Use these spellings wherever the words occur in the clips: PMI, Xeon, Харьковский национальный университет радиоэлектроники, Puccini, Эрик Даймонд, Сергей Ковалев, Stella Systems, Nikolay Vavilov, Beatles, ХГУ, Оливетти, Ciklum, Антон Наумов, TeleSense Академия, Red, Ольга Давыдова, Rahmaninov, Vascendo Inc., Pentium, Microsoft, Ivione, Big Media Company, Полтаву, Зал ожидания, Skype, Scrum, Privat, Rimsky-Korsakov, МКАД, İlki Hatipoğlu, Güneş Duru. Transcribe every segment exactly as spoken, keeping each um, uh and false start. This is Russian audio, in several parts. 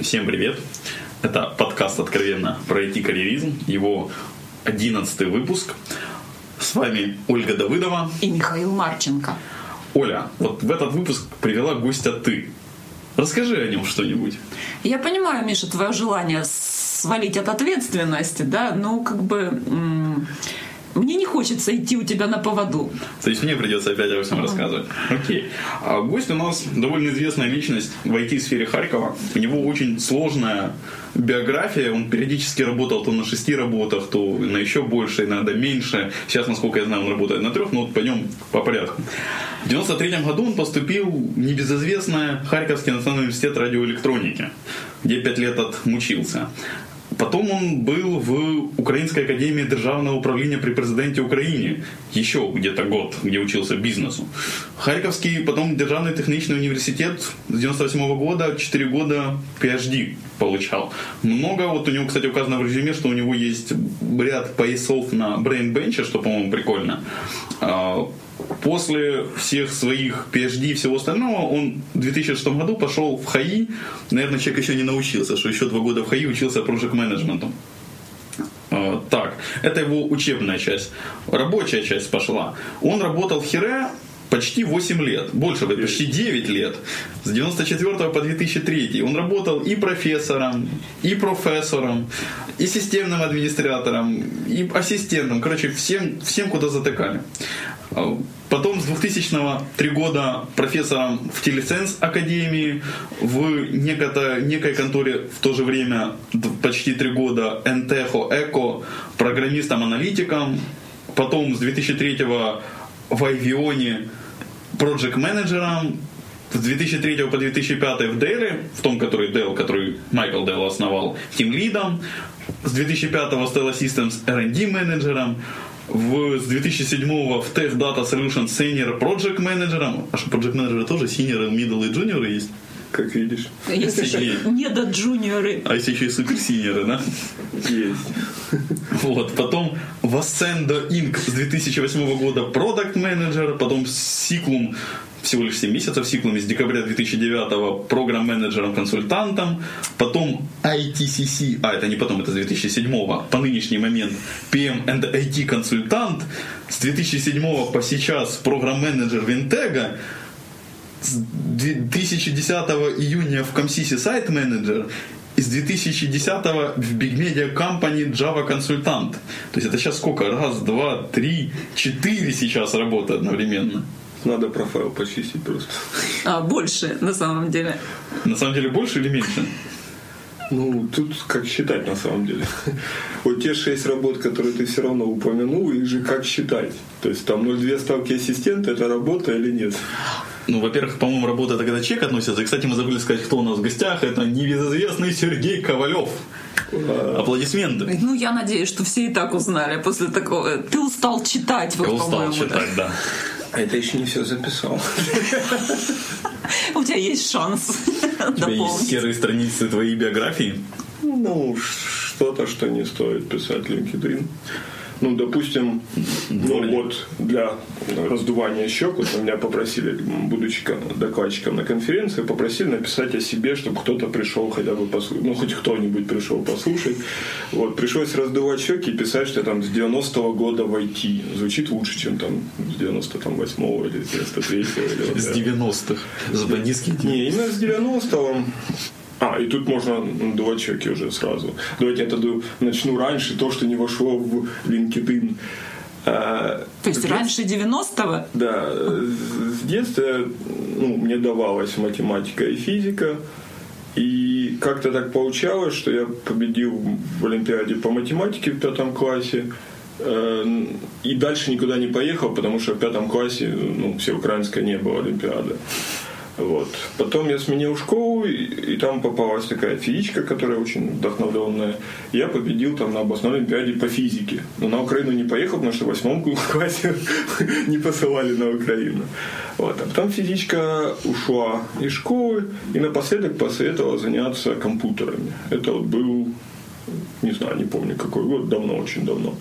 Всем привет! Это подкаст «Откровенно про ай ти-карьеризм», его одиннадцатый выпуск. С вами Ольга Давыдова и Михаил Марченко. Оля, вот в этот выпуск привела гостя ты. Расскажи о нем что-нибудь. Я понимаю, Миша, твое желание свалить от ответственности, да, но как бы... М- Мне не хочется идти у тебя на поводу. То есть мне придется опять обо всем рассказывать. Окей. А гость у нас довольно известная личность в ай ти-сфере Харькова. У него очень сложная биография. Он периодически работал то на шести работах, то на еще больше, иногда меньше. Сейчас, насколько я знаю, он работает на трех, но вот пойдем по порядку. В девяносто третьем году он поступил в небезызвестное Харьковский национальный университет радиоэлектроники, где пять лет отмучился. Потом он был в Украинской Академии Державного Управления при президенте Украины. Еще где-то год, где учился бизнесу. Харьковский, потом Державный технический университет с девяносто восьмого года, четыре года пи эйч ди получал. Много, вот у него, кстати, указано в резюме, что у него есть ряд поясов на брейнбенче, что, по-моему, прикольно. После всех своих пи эйч ди и всего остального он в две тысячи шестом году пошел в ХАИ. Наверное, человек еще не научился, что еще два года в ХАИ учился проджект-менеджменту. Так, это его учебная часть. Рабочая часть пошла. Он работал в Хире почти восемь лет. Больше, почти девять лет. С девяносто четвёртого по две тысячи третий. Он работал и профессором, и профессором, и системным администратором, и ассистентом. Короче, всем, всем куда затыкали. Потом с двухтысячного три года профессором в TeleSense Академии, в некой, некой конторе в то же время почти три года Entechno Eco, программистом-аналитиком. Потом с две тысячи третьего в Ivione проджект-менеджером. С две тысячи третьего по две тысячи пятый в Dell, в том, который Dell, который Майкл Dell основал, тимлидом. С две тысячи пятого Stella Systems ар энд ди-менеджером. В, с две тысячи седьмого в Tech Data Solutions Senior Project Manager. А что, Project Manager тоже Senior, Middle и Junior есть? Как видишь. Есть еще не до джуниоры. А есть еще и супер-синеры, да? Есть. Вот, потом Vascendo инкорпорейтед с две тысячи восьмого года Product Manager, потом Ciklum всего лишь семь месяцев, Ciklum с декабря две тысячи девятого программ-менеджером-консультантом, потом ай ти си си, а это не потом, это с две тысячи седьмого по нынешний момент пи эм and ай ти-консультант, с две тысячи седьмого по сейчас программ-менеджер Винтега, с две тысячи десятого июня в Комсисе сайт-менеджер и с две тысячи десятого в Big Media Company Java-консультант. То есть это сейчас сколько? Раз, два, три, четыре сейчас работы одновременно. Надо профайл почистить просто. А больше на самом деле? На самом деле больше или меньше? Ну, тут как считать на самом деле. Вот те шесть работ, которые ты все равно упомянул, их же как считать? То есть там ноль целых две ставки ассистента, это работа или нет? Ну, во-первых, по-моему, работа это когда чек относится. И, кстати, мы забыли сказать, кто у нас в гостях. Это небезызвестный Сергей Ковалев. Аплодисменты. Ну, я надеюсь, что все и так узнали после такого. Ты устал читать. Я вот, устал читать, да. А это еще не все записал. У тебя есть шанс дополнить. У тебя есть серые страницы твоей биографии? Ну, что-то, что не стоит писать в LinkedIn. Ну, допустим, ну, вот для раздувания щек, вот меня попросили, будучи докладчиком на конференции, попросили написать о себе, чтобы кто-то пришел хотя бы послушать, ну, хоть кто-нибудь пришел послушать. Вот, пришлось раздувать щеки и писать, что я там с девяностого года в ай ти. Звучит лучше, чем там с девяносто восьмого или с девяносто третьего. Или вот, с девяностых. С бандитских. Не, именно с девяностого. А, и тут можно два человека уже сразу. Давайте я тогда начну раньше, то, что не вошло в LinkedIn. То есть раньше девяностого? Да. С детства, ну, мне давалась математика и физика. И как-то так получалось, что я победил в Олимпиаде по математике в пятом классе. И дальше никуда не поехал, потому что в пятом классе, ну, всеукраинская не было Олимпиады. Вот. Потом я сменил школу, и, и там попалась такая физичка, которая очень вдохновленная. Я победил там на областной олимпиаде по физике. Но на Украину не поехал, потому что в восьмом классе не посылали на Украину. Вот. А потом физичка ушла из школы и напоследок посоветовала заняться компьютерами. Это вот был, не знаю, не помню какой год, давно, очень давно.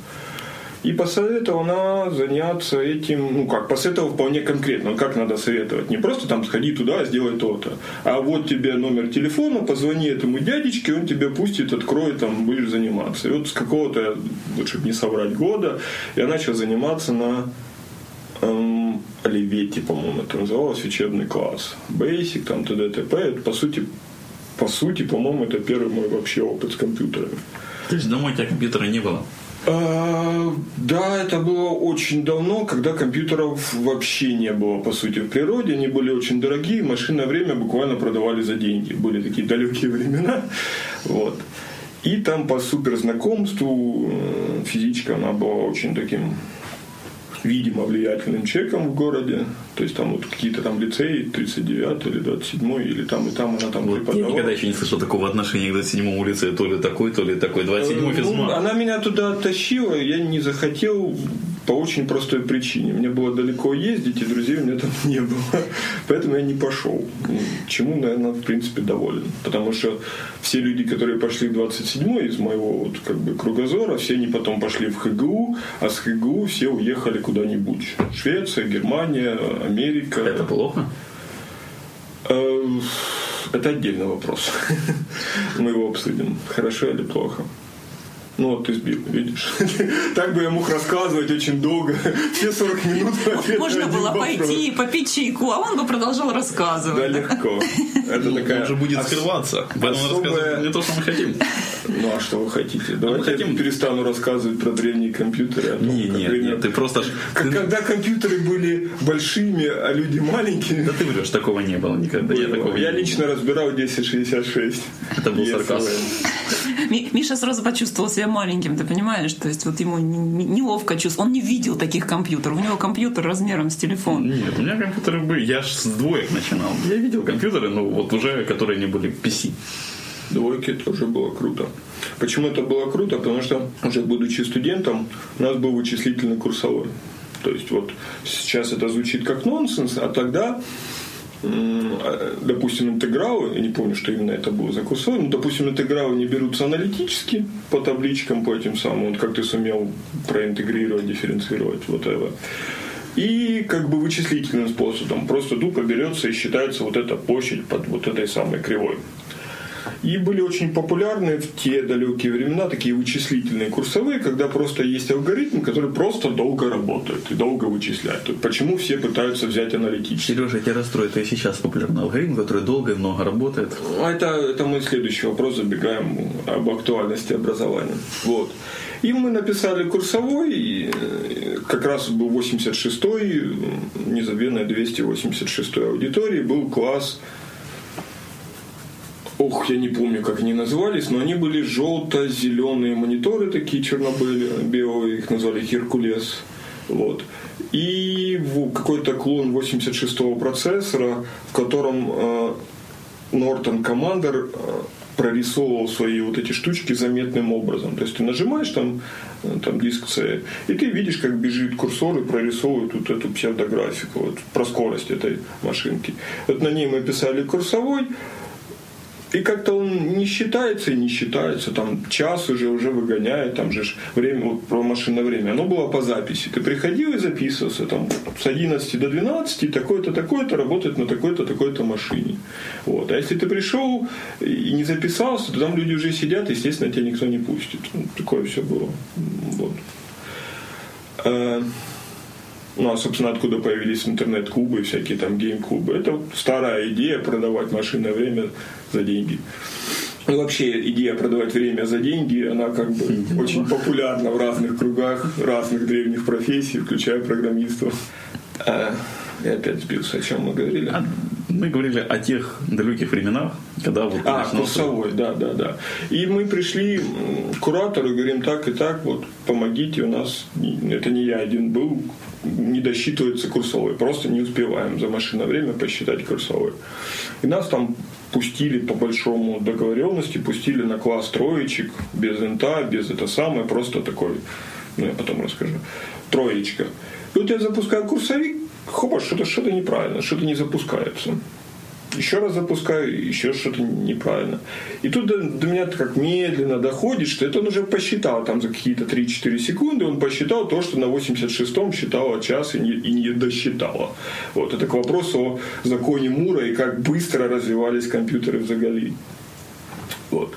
и посоветовал нам заняться этим, ну как, посоветовал вполне конкретно, как надо советовать, не просто там сходи туда, сделай то-то, а вот тебе номер телефона, позвони этому дядечке, он тебя пустит, откроет, там будешь заниматься. И вот с какого-то, лучше не соврать, года я начал заниматься на эм, Оливетти, по-моему, это называлось, учебный класс, Basic, там т.д. т.п. Это, по сути, по сути, по-моему, это первый мой вообще опыт с компьютерами. То есть дома у тебя компьютера не было? А, да, это было очень давно, когда компьютеров вообще не было, по сути, в природе. Они были очень дорогие, машинное время буквально продавали за деньги. Были такие далекие времена. Вот. И там по суперзнакомству физичка, она была очень таким, видимо, влиятельным человеком в городе. То есть там вот какие-то там лицеи, тридцать девятый или двадцать седьмой, или там и там она там вот преподавала. Я никогда еще не слышал такого отношения к двадцать седьмому лицею, то ли такой, то ли такой, двадцать седьмой физмат. Ну, она меня туда оттащила, я не захотел по очень простой причине. Мне было далеко ездить, и друзей у меня там не было. Поэтому я не пошел. Чему, наверное, в принципе, доволен. Потому что все люди, которые пошли в двадцать седьмой из моего вот, как бы, кругозора, все они потом пошли в ХГУ, а с ХГУ все уехали куда-нибудь. Швеция, Германия, Америка. Это плохо? Это отдельный вопрос. Мы его обсудим. Хорошо или плохо? Ну вот ты сбил, видишь. Так бы я мог рассказывать очень долго. Все сорок минут. Можно было пойти и попить чайку, а он бы продолжал рассказывать. Да, легко. Это такая... Он же будет скрываться. Поэтому он рассказывает не то, что мы хотим. Ну а что вы хотите? Давайте я перестану рассказывать про древние компьютеры. Не, не, не, ты просто... Когда компьютеры были большими, а люди маленькими... Да ты врешь, такого не было никогда. Я лично разбирал десять шестьдесят шесть. Это был сарказм. Миша сразу почувствовал себя маленьким, ты понимаешь? То есть вот ему неловко чувствовать. Он не видел таких компьютеров. У него компьютер размером с телефон. Нет, у меня компьютеры были. Я ж с двоек начинал. Я видел компьютеры, но вот уже, которые не были пи си. Двойки тоже было круто. Почему это было круто? Потому что, уже будучи студентом, у нас был вычислительный курсовой. То есть вот сейчас это звучит как нонсенс, а тогда... Допустим, интегралы, я не помню, что именно это было за курсовой, но, допустим, интегралы не берутся аналитически по табличкам, по этим самым, вот как ты сумел проинтегрировать, дифференцировать, вот это. И как бы вычислительным способом просто тупо берется и считается вот эта площадь под вот этой самой кривой. И были очень популярны в те далекие времена такие вычислительные курсовые, когда просто есть алгоритм, который просто долго работает и долго вычисляет. Почему все пытаются взять аналитический? Сережа, я тебя расстрою, это и сейчас популярный алгоритм, который долго и много работает. Это, это мы следующий вопрос забегаем об актуальности образования. Вот. И мы написали курсовой, как раз был восемьдесят шестой, незабвенной двести восемьдесят шестой аудитории, был класс... Ох, я не помню, как они назывались, но они были желто-зеленые мониторы, такие черно-белые, их назвали Hercules. Вот. И какой-то клон восемьдесят шестого процессора, в котором э, Norton Commander прорисовывал свои вот эти штучки заметным образом. То есть ты нажимаешь там, там диск C, и ты видишь, как бежит курсор и прорисовывает вот эту псевдографику, вот, про скорость этой машинки. Вот на ней мы писали курсовой. И как-то он не считается и не считается, там час уже, уже выгоняет, там же время, вот про машинное время, оно было по записи. Ты приходил и записывался, там с одиннадцати до двенадцати, такой-то, такой-то работает на такой-то, такой-то машине. Вот. А если ты пришел и не записался, то там люди уже сидят, естественно, тебя никто не пустит. Такое все было. Вот. Ну, а, собственно, откуда появились интернет-клубы и всякие там гейм-клубы. Это старая идея продавать машинное время за деньги. И вообще идея продавать время за деньги, она как бы очень популярна в разных кругах, разных древних профессий, включая программистов. А, я опять сбился, о чем мы говорили. Мы говорили о тех далеких временах, когда вот... А, курсовой, да, да, да. И мы пришли к куратору и говорим, так и так, вот, помогите, у нас... Это не я один был, не досчитывается курсовой, просто не успеваем за машинное время посчитать курсовой. И нас там пустили по большому договоренности, пустили на класс троечек, без инта, без это самое, просто такой, ну я потом расскажу, троечка. И вот я запускаю курсовик, хоба, что-то, что-то неправильно, что-то не запускается. еще раз запускаю, еще что-то неправильно. И тут до, до меня как медленно доходит, что это он уже посчитал там за какие-то три-четыре секунды, он посчитал то, что на восемьдесят шестом считало час и не, и не досчитало. Вот, это к вопросу о законе Мура и как быстро развивались компьютеры взагали. Вот.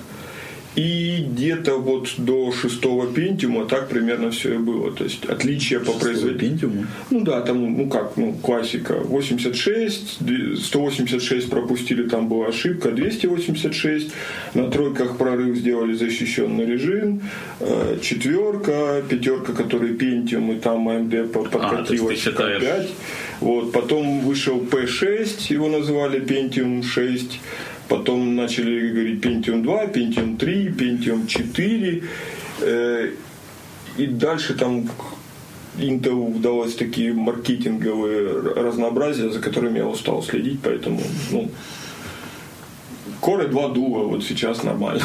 И где-то вот до шестого Pentium так примерно все и было. То есть отличие по производительности. Ну да, там, ну как, ну классика. восемьдесят шесть, сто восемьдесят шесть пропустили, там была ошибка, двести восемьдесят шесть. На тройках прорыв сделали защищенный режим. Четверка, пятерка, которые Pentium, и там эй эм ди подкатилась а, считаешь... пять. Вот. Потом вышел пи шесть, его назвали Pentium шесть. Потом начали говорить Pentium два, Pentium три, Pentium четыре. И дальше там Intel удалось такие маркетинговые разнообразия, за которыми я устал следить, поэтому, ну, Core два Duo вот сейчас нормально.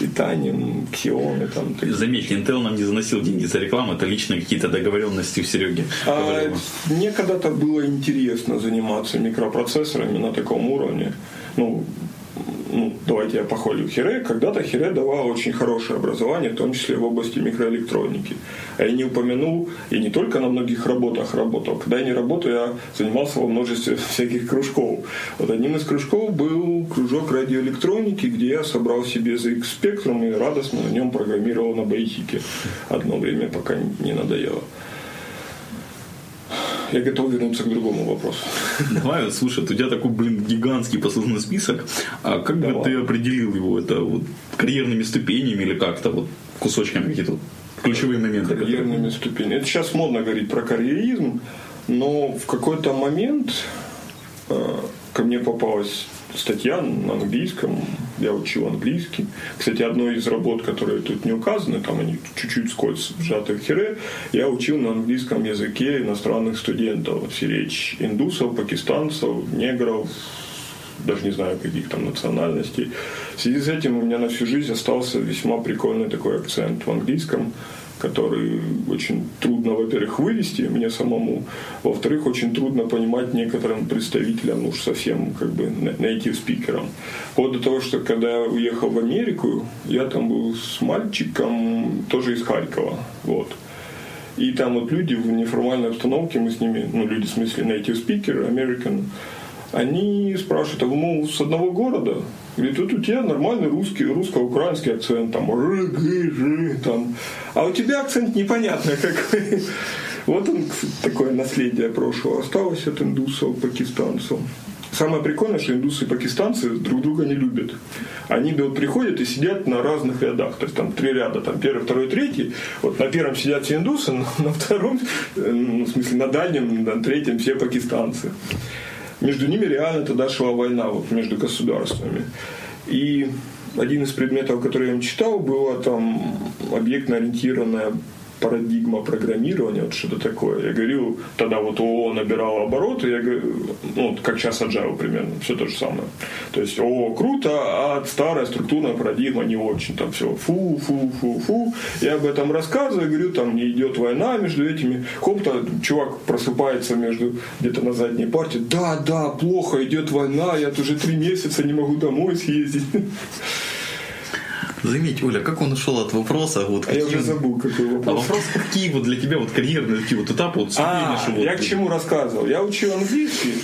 И Танин, Xiaomi там. Заметьте, Intel нам не заносил деньги за рекламу, это лично какие-то договоренности у Сереги. А, мне когда-то было интересно заниматься микропроцессорами на таком уровне. Ну, ну, давайте я похвалю Хире. Когда-то Хире давала очень хорошее образование, в том числе в области микроэлектроники. А я не упомянул, я не только на многих работах работал. Когда я не работал, я занимался во множестве всяких кружков. Вот одним из кружков был кружок радиоэлектроники, где я собрал себе зэт икс спектрум и радостно на нем программировал на байтике. Одно время, пока не надоело. Я готов вернуться к другому вопросу. Давай, слушай, у тебя такой, блин, гигантский послужной список. А как Давай. бы ты определил его? Это вот карьерными ступенями или как-то вот кусочками какие-то ключевые моменты? Карьерными которые... ступенями. Это сейчас модно говорить про карьеризм, но в какой-то момент э, ко мне попалась статья на английском. Я учил английский. Кстати, одной из работ, которые тут не указаны, там они чуть-чуть скользь сжаты в Хире, я учил на английском языке иностранных студентов. Все речь индусов, пакистанцев, негров, даже не знаю, каких там национальностей. В связи с этим у меня на всю жизнь остался весьма прикольный такой акцент в английском, который очень трудно, во-первых, вывести мне самому, во-вторых, очень трудно понимать некоторым представителям, уж совсем как бы native speaker'ам. Вот до того, что когда я уехал в Америку, я там был с мальчиком, тоже из Харькова, вот. И там вот люди в неформальной обстановке, мы с ними, ну люди в смысле native speaker, American, они спрашивают, а вы, мол, с одного города? Говорит, вот у тебя нормальный русский, русско-украинский акцент, там, ры-гы-жи, там, а у тебя акцент непонятно какой. Вот он, такое наследие прошлого осталось от индусов, пакистанцев. Самое прикольное, что индусы и пакистанцы друг друга не любят. Они вот приходят и сидят на разных рядах. То есть там три ряда, там первый, второй, третий. Вот на первом сидят все индусы, на втором, ну, в смысле на дальнем, на третьем все пакистанцы. Между ними реально тогда шла война, вот, между государствами. И один из предметов, который я им читал, была там объектно-ориентированная парадигма программирования, вот что-то такое. Я говорил, тогда вот ООО набирало обороты, я говорю, ну, как сейчас Agile примерно, все то же самое. То есть ООО круто, а старая структурная парадигма не очень, там все фу-фу-фу-фу. Я об этом рассказываю, говорю, там не идет война между этими. Хоп-то чувак просыпается между где-то на задней парте, да-да, плохо, идет война, я уже три месяца не могу домой съездить. Заметь, Оля, как он ушел от вопроса? Вот, а какие... я уже забыл, какой вопрос. А вопрос, какие вот для тебя вот карьерные такие вот этапы? Вот, а, я вот, к чему рассказывал? Я учил английский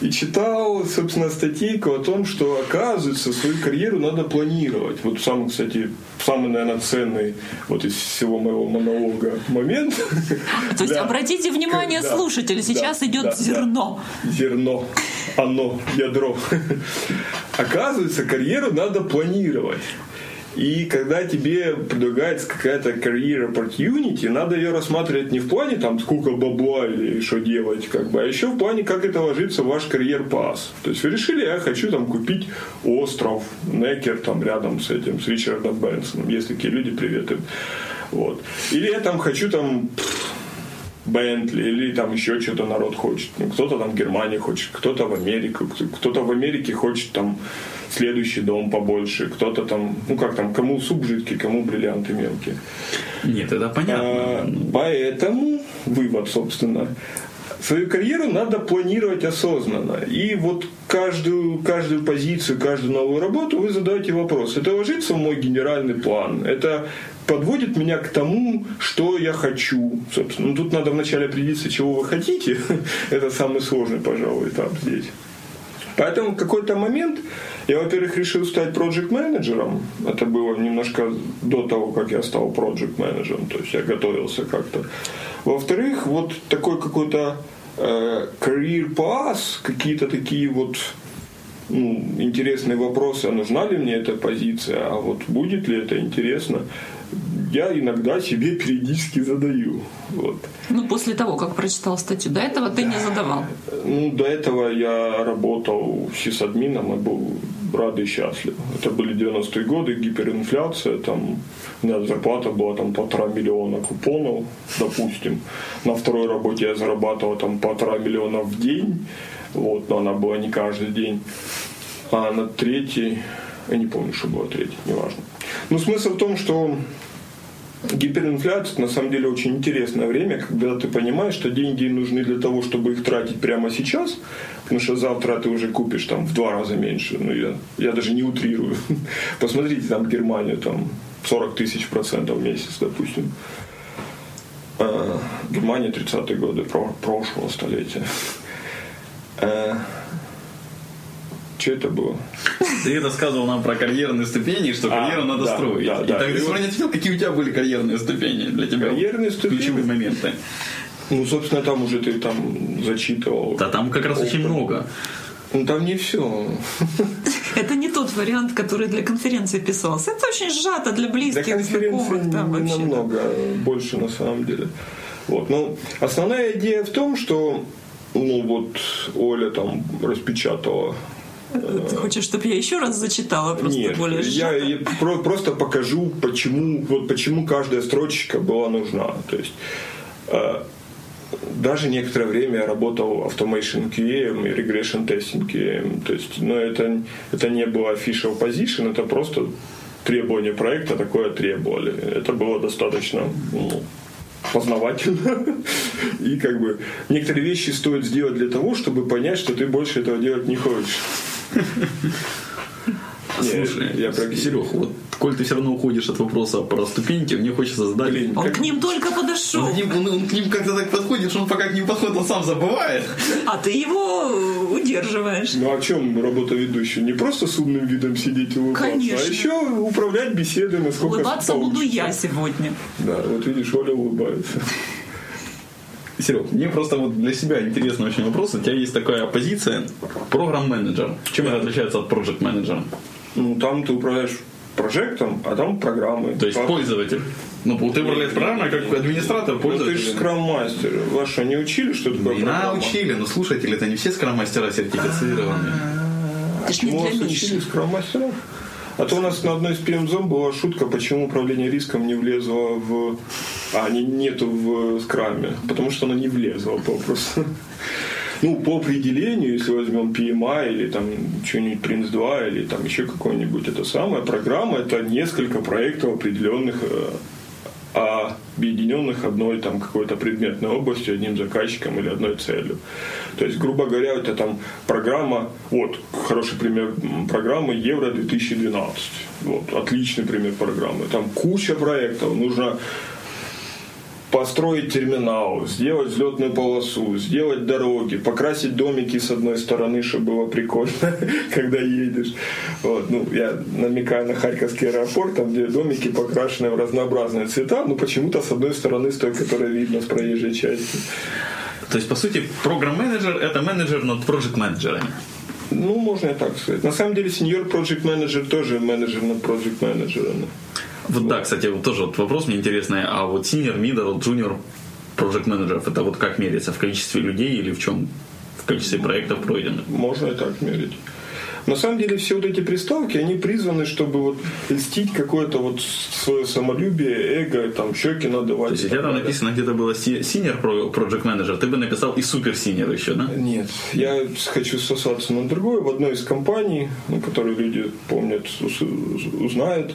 и читал, собственно, статейку о том, что, оказывается, свою карьеру надо планировать. Вот самый, кстати, самый, наверное, ценный вот из всего моего монолога момент. То есть, обратите внимание, слушатель, сейчас идет зерно. Зерно. Оно. Ядро. Оказывается, карьеру надо планировать. И когда тебе предлагается какая-то career opportunity, надо ее рассматривать не в плане там сколько бабла или что делать, как бы, а еще в плане, как это ложится в ваш карьер-пас. То есть вы решили, я хочу там купить остров, Некер там рядом с этим, с Ричардом Бэнсоном. Есть такие люди, привет им. Вот. Или я там хочу там... Бентли, или там еще что-то народ хочет. Ну, кто-то там в Германии хочет, кто-то в Америку, кто-то в Америке хочет там следующий дом побольше, кто-то там, ну как там, кому суп жидкий, кому бриллианты мелкие. Нет, это понятно. А, поэтому вывод, собственно, свою карьеру надо планировать осознанно. И вот каждую, каждую позицию, каждую новую работу вы задаете вопрос. Это ложится в мой генеральный план? Это подводит меня к тому, что я хочу. Собственно, ну, тут надо вначале определиться, чего вы хотите. Это самый сложный, пожалуй, этап здесь. Поэтому в какой-то момент я, во-первых, решил стать проджект-менеджером. Это было немножко до того, как я стал проджект-менеджером. То есть я готовился как-то. Во-вторых, вот такой какой-то э, career path, какие-то такие вот ну, интересные вопросы. А нужна ли мне эта позиция? А вот будет ли это интересно? Я иногда себе периодически задаю. Вот. Ну, после того, как прочитал статью, до этого ты да. не задавал? Ну, до этого я работал сисадмином и был рад и счастлив. Это были девяностые годы, гиперинфляция, там, у меня зарплата была там полтора миллиона купонов, допустим. На второй работе я зарабатывал там полтора миллиона в день, вот, но она была не каждый день. А на третий, я не помню, что было третий, неважно. Но смысл в том, что гиперинфляция, на самом деле, очень интересное время, когда ты понимаешь, что деньги нужны для того, чтобы их тратить прямо сейчас, потому что завтра ты уже купишь там в два раза меньше. Ну, я, я даже не утрирую. Посмотрите там Германию, там сорок тысяч процентов в месяц, допустим. А, Германия тридцатые годы про- прошлого столетия. А, Что это было? Ты рассказывал нам про карьерные ступени, что карьеру а, надо да, строить. Да, и да, тогда ты вот... не ответил, какие у тебя были карьерные ступени для тебя? Карьерные ступени? Ключевые моменты. Ну, собственно, там уже ты там зачитывал. Да, там как раз опыт. Очень много. Ну, там не все. Это не тот вариант, который для конференции писался. Это очень сжато для близких, для знакомых. Там вообще намного больше, на самом деле. Вот. Но основная идея в том, что ну, вот Оля там распечатала. Ты хочешь, чтобы я еще раз зачитала? Просто нет, более я, я про, просто покажу, почему, вот почему каждая строчка была нужна. То есть, э, даже некоторое время я работал Automation кью эм и Regression Testing кью эм. То есть, ну, это, это не было official position, это просто требование проекта, такое требовали. Это было достаточно... Ну, познавательно. И как бы некоторые вещи стоит сделать для того, чтобы понять, что ты больше этого делать не хочешь. Слушай, я про... Серег, вот, коль ты все равно уходишь от вопроса про ступеньки, мне хочется задать... Блин, он как... к ним только подошел. Он, он, он к ним как-то так подходишь, он пока к ним подходит, он сам забывает. А ты его удерживаешь. Ну, а о чем работа ведущего? Не просто с умным видом сидеть и улыбаться, конечно, а еще управлять беседой, насколько улыбаться получится. Буду я сегодня. Да, вот видишь, Оля улыбается. Серег, мне просто вот для себя интересный очень вопрос. У тебя есть такая позиция программ-менеджер. Чем это отличается от проджект-менеджера? Ну, там ты управляешь проектом, а там программы. То есть Пап... пользователь. Ну, ты управляешь программой, как администратор, пользователь. Ну, ты же скрам-мастер. Вас что, не учили, что такое программа? Да, учили, но слушатели, это не все скрам-мастера сертифицированные. Ты ж не для учили скрам-мастера? А то у нас на одной из пи эм зон была шутка, почему управление риском не влезло в... А, не, нету в скраме. Потому что оно не влезло попросту. Ну, по определению, если возьмем пи эм ай или там что-нибудь принц два или там еще какой-нибудь, это самая программа, это несколько проектов определенных, объединенных одной там какой-то предметной областью, одним заказчиком или одной целью. То есть, грубо говоря, это там программа, вот, хороший пример программы Евро две тысячи двенадцать. Вот, отличный пример программы. Там куча проектов, нужно построить терминал, сделать взлетную полосу, сделать дороги, покрасить домики с одной стороны, чтобы было прикольно, когда едешь. Вот, ну, я намекаю на Харьковский аэропорт, там, где домики покрашены в разнообразные цвета, но почему-то с одной стороны с той, которая видно с проезжей части. То есть, по сути, программ-менеджер – это менеджер над проджект-менеджерами? Ну, можно и так сказать. На самом деле, senior project manager тоже менеджер над проджект-менеджерами. Вот, вот да, кстати, вот тоже вот вопрос мне интересный. А вот senior, middle, junior project менеджеров это вот как меряется? В количестве людей или в чем? В количестве проектов пройденных? Можно и так мерить. На самом деле все вот эти приставки, они призваны, чтобы вот льстить какое-то вот свое самолюбие, эго, там, щеки надавать. То есть у тебя там написано где-то было senior project manager, ты бы написал и супер senior еще, да? Нет, я хочу сосаться на другое. В одной из компаний, которую люди помнят, узнают,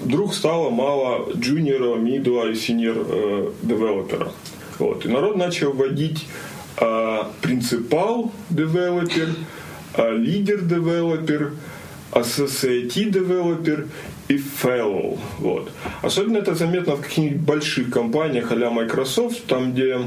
вдруг стало мало джуниора, мидла и синьор девелопера. Вот. И народ начал вводить принципал девелопер, лидер девелопер, ассоциати девелопер и fellow. Вот. Особенно это заметно в каких-нибудь больших компаниях а-ля Microsoft, там где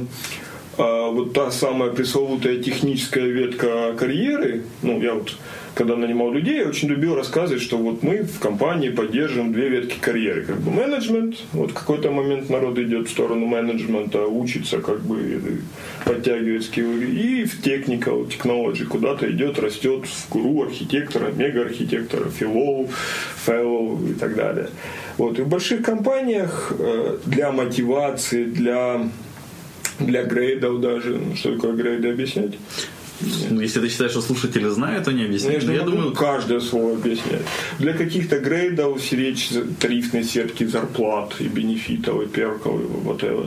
а, вот та самая пресловутая техническая ветка карьеры. Ну, я вот, когда нанимал людей, я очень любил рассказывать, что вот мы в компании поддерживаем две ветки карьеры. Как бы менеджмент, вот в какой-то момент народ идет в сторону менеджмента, учится, как бы подтягивает скиллы. И в technical, technology куда-то идет, растет в гуру архитектора, мега-архитектора, fellow, fellow и так далее. Вот. И в больших компаниях для мотивации, для, для грейдов даже, что такое грейды объяснять? Нет. Если ты считаешь, что слушатели знают, они объясняют. Я, я думаю, каждое слово объясняет. Для каких-то грейдов речь тарифной сетки зарплат и бенефитов, и перков, и вот это.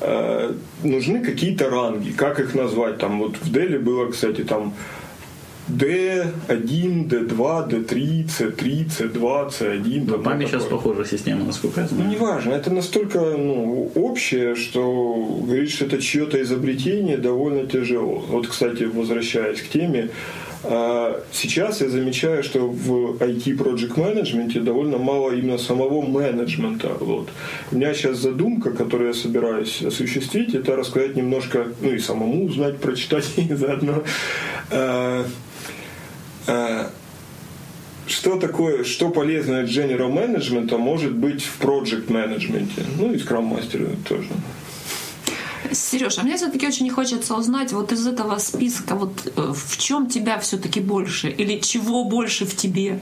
Э, нужны какие-то ранги. Как их назвать? Там вот в Dell было, кстати, там Д один, Д два, Д три, С три, С два, С один. Ну, там сейчас похожая система, насколько я знаю. Ну, неважно. Это настолько ну, общее, что говорить, что это чье-то изобретение довольно тяжело. Вот, кстати, возвращаясь к теме, сейчас я замечаю, что в ай ти-проджект-менеджменте довольно мало именно самого менеджмента. Вот. У меня сейчас задумка, которую я собираюсь осуществить, это рассказать немножко, ну и самому узнать, прочитать заодно, что такое, что полезное general менеджмента может быть в проджект-менеджменте, ну и скрам-мастере тоже. Сереж, а мне все-таки очень хочется узнать вот из этого списка, вот в чем тебя все-таки больше или чего больше в тебе?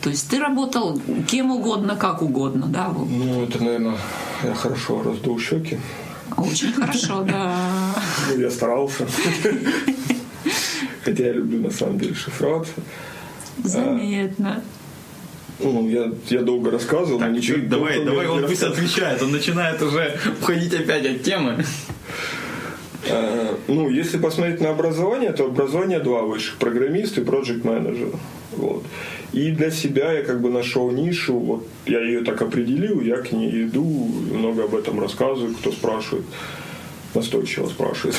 То есть ты работал кем угодно, как угодно, да? Ну, это, наверное, я хорошо раздул щеки. Очень хорошо, да. Я старался. Хотя я люблю, на самом деле, шифроваться. Заметно. Ну, я, я долго рассказывал. Так, ничего, ты, давай, давай, он пусть отвечает. Он начинает уже уходить опять от темы. А, ну, если посмотреть на образование, то образование два высших. Программист и проджект-менеджер. Вот. И для себя я как бы нашел нишу. Вот я ее так определил, я к ней иду, много об этом рассказываю. Кто спрашивает, настойчиво спрашивает.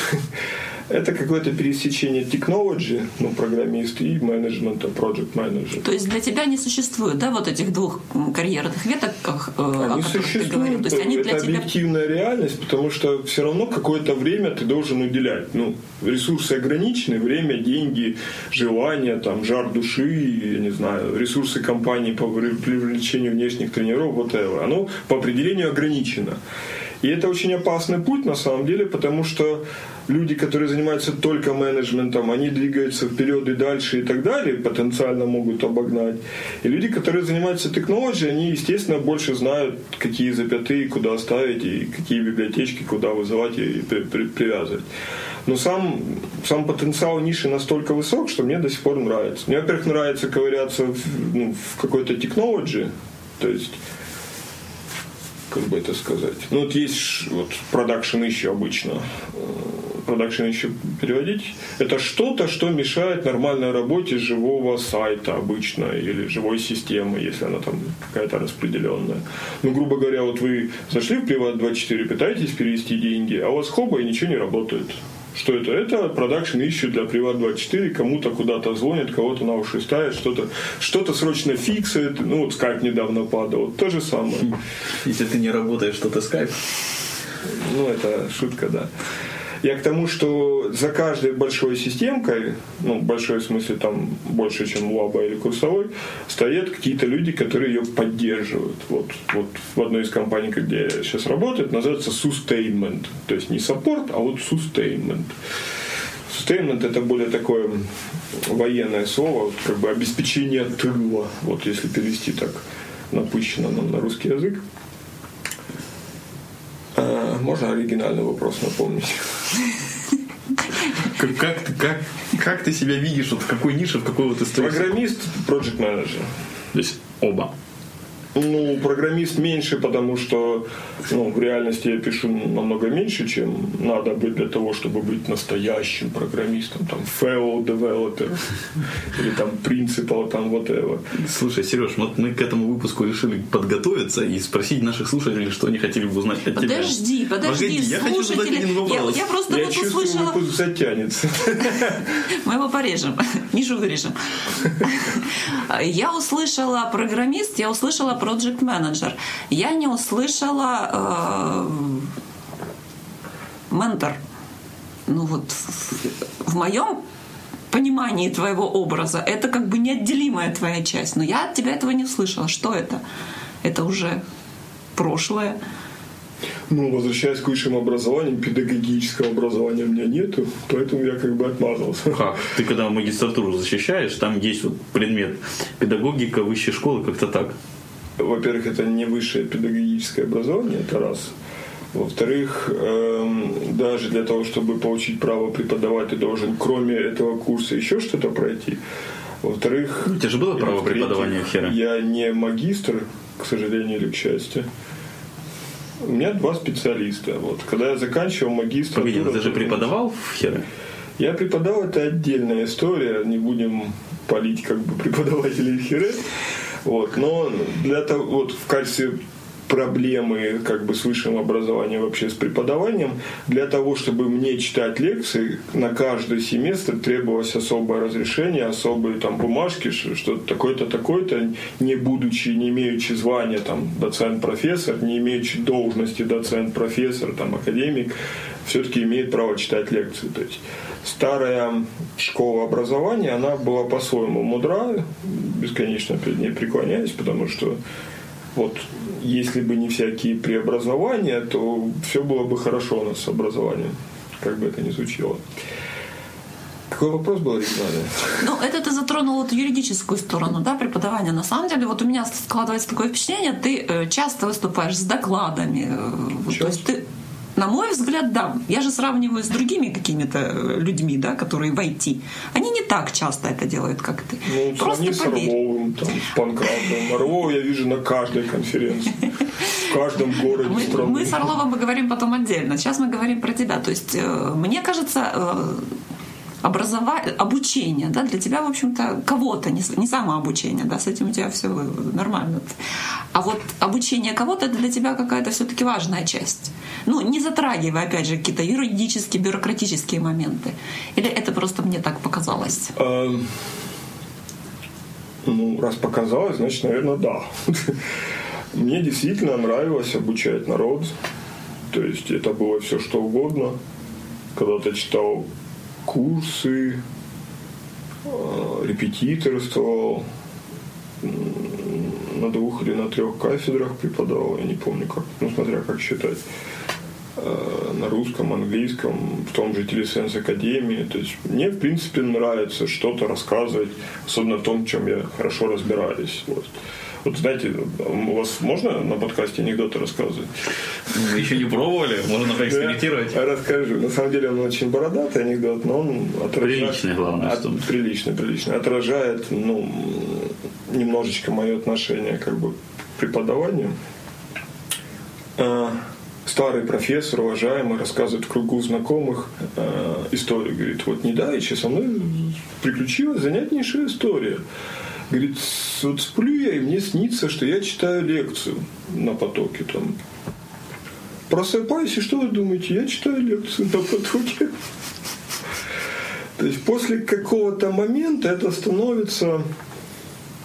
Это какое-то пересечение technology, ну, программист, и менеджмента, project manager. То есть для тебя не существует, да, вот этих двух карьерных веток, о они которых ты говорил? То есть они это для объективная тебя... реальность, потому что все равно какое-то время ты должен уделять. Ну, ресурсы ограничены, время, деньги, желание, там, жар души, я не знаю, ресурсы компании по привлечению внешних тренеров, whatever. Оно по определению ограничено. И это очень опасный путь, на самом деле, потому что люди, которые занимаются только менеджментом, они двигаются вперед и дальше и так далее, потенциально могут обогнать. И люди, которые занимаются technology, они, естественно, больше знают, какие запятые куда ставить и какие библиотечки куда вызывать и привязывать. Но сам, сам потенциал ниши настолько высок, что мне до сих пор нравится. Мне, во-первых, нравится ковыряться в, ну, в какой-то technology, то есть... Как бы это сказать? Ну вот есть вот production issue обычно. Production issue переводить. Это что-то, что мешает нормальной работе живого сайта обычно или живой системы, если она там какая-то распределенная. Ну, грубо говоря, вот вы зашли в Privat двадцать четыре, пытаетесь перевести деньги, а у вас хоба и ничего не работает. Что это? Это production issue для Privat двадцать четыре, кому-то куда-то звонит, кого-то на уши ставит, что-то, что-то срочно фиксит, ну вот Skype недавно падал, то же самое. Если ты не работаешь, что ты Skype? Ну это шутка, да. Я к тому, что за каждой большой системкой, ну большой в смысле там больше, чем лаба или курсовой, стоят какие-то люди, которые ее поддерживают. Вот, вот в одной из компаний, где я сейчас работаю, называется sustainment. То есть не саппорт, а вот sustainment. Sustainment это более такое военное слово, как бы обеспечение тыла, вот если перевести так напыщенно нам на русский язык. Можно оригинальный вопрос напомнить? Как, как, как, как ты себя видишь, вот в какой нише, в какой вот истории? Программист, проджект-менеджер. То есть оба. Ну, программист меньше, потому что, ну, в реальности я пишу намного меньше, чем надо быть для того, чтобы быть настоящим программистом, там, fellow developer, или там, principal, там, whatever. Слушай, Сереж, вот мы к этому выпуску решили подготовиться и спросить наших слушателей, что они хотели бы узнать от тебя. Подожди, подожди, я слушатели, я, я просто я вот чувствую, услышала... Я выпуск затянется. Мы его порежем, Мишу вырежем. Я услышала программист, я услышала Project Manager. Я не услышала э, ментор. Ну вот в, в моем понимании твоего образа это как бы неотделимая твоя часть. Но я от тебя этого не услышала. Что это? Это уже прошлое. Ну, возвращаясь к высшему образованию, педагогического образования у меня нету, поэтому я как бы отмазался. Ха, ты когда магистратуру защищаешь, там есть вот предмет педагогика высшей школы, как-то так. Во-первых, это не высшее педагогическое образование, это раз. Во-вторых, эм, даже для того, чтобы получить право преподавать, ты должен кроме этого курса еще что-то пройти. Во-вторых... Ну, у тебя же было право преподавания хера? Я не магистр, к сожалению или к счастью. У меня два специалиста. Вот. Когда я заканчивал магистратуру... Погоди, ты даже преподавал в херы? Я преподавал, это отдельная история. Не будем палить как бы преподавателей в херы. Вот. Но для того, вот, в качестве проблемы как бы с высшим образованием, вообще с преподаванием, для того, чтобы мне читать лекции, на каждый семестр требовалось особое разрешение, особые там бумажки, что-то такое-то, такое-то, не будучи, не имеючи звания там доцент-профессор, не имеючи должности доцент-профессор, там академик, все-таки имеет право читать лекции. То есть старая школа образования, она была по-своему мудра, бесконечно перед ней преклоняюсь, потому что вот, если бы не всякие преобразования, то все было бы хорошо у нас с образованием, как бы это ни звучало. Какой вопрос был оригинальный? Ну, это ты затронул вот юридическую сторону, да, преподавания. На самом деле, вот у меня складывается такое впечатление, ты часто выступаешь с докладами. Часто? То есть ты, на мой взгляд, да. Я же сравниваю с другими какими-то людьми, да, которые в ай ти. Они не так часто это делают, как ты. Ну, сравни с Орловым, там, с Панкратовым. Орлова я вижу на каждой конференции. В каждом городе. Мы, мы с Орловым мы говорим потом отдельно. Сейчас мы говорим про тебя. То есть, э, мне кажется... Э, Образование, обучение, да, для тебя, в общем-то, кого-то, не, не самообучение, да, с этим у тебя все нормально. А вот обучение кого-то, это для тебя какая-то все-таки важная часть. Ну, не затрагивая, опять же, какие-то юридические, бюрократические моменты. Или это просто мне так показалось? Эм, ну, раз показалось, значит, наверное, да. Мне действительно нравилось обучать народ. То есть это было все что угодно. Когда-то читал курсы, репетиторствовал, на двух или на трех кафедрах преподавал, я не помню как, ну смотря как считать, на русском, английском, в том же TeleSense Академии. То есть мне, в принципе, нравится что-то рассказывать, особенно в том, в чем я хорошо разбираюсь. Вот. Вот, знаете, у вас можно на подкасте анекдоты рассказывать? Вы еще не пробовали, можно проэкспериментировать. Я расскажу. На самом деле он очень бородатый анекдот, но он отражает... Приличный, главное. От... Приличный, приличный. Отражает, ну, немножечко мое отношение как бы к преподаванию. Старый профессор, уважаемый, рассказывает в кругу знакомых историю. Говорит, вот недавеча со мной приключилась занятнейшая история. Говорит, вот сплю я, и мне снится, что я читаю лекцию на потоке. Там. Просыпаюсь, и что вы думаете? Я читаю лекцию на потоке. То есть после какого-то момента это становится,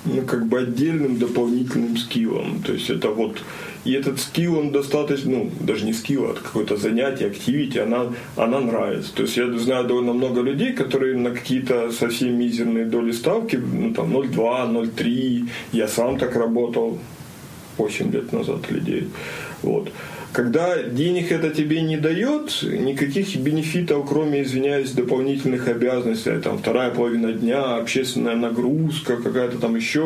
ну, как бы отдельным дополнительным скиллом. То есть это вот... И этот скилл, он достаточно... Ну, даже не скилл, а какое-то занятие, активити, она, она нравится. То есть я знаю довольно много людей, которые на какие-то совсем мизерные доли ставки, ну, там, ноль целых две десятых, ноль целых три десятых, я сам так работал восемь лет назад людей. Вот. Когда денег это тебе не дает, никаких бенефитов, кроме, извиняюсь, дополнительных обязанностей, там вторая половина дня, общественная нагрузка, какая-то там еще,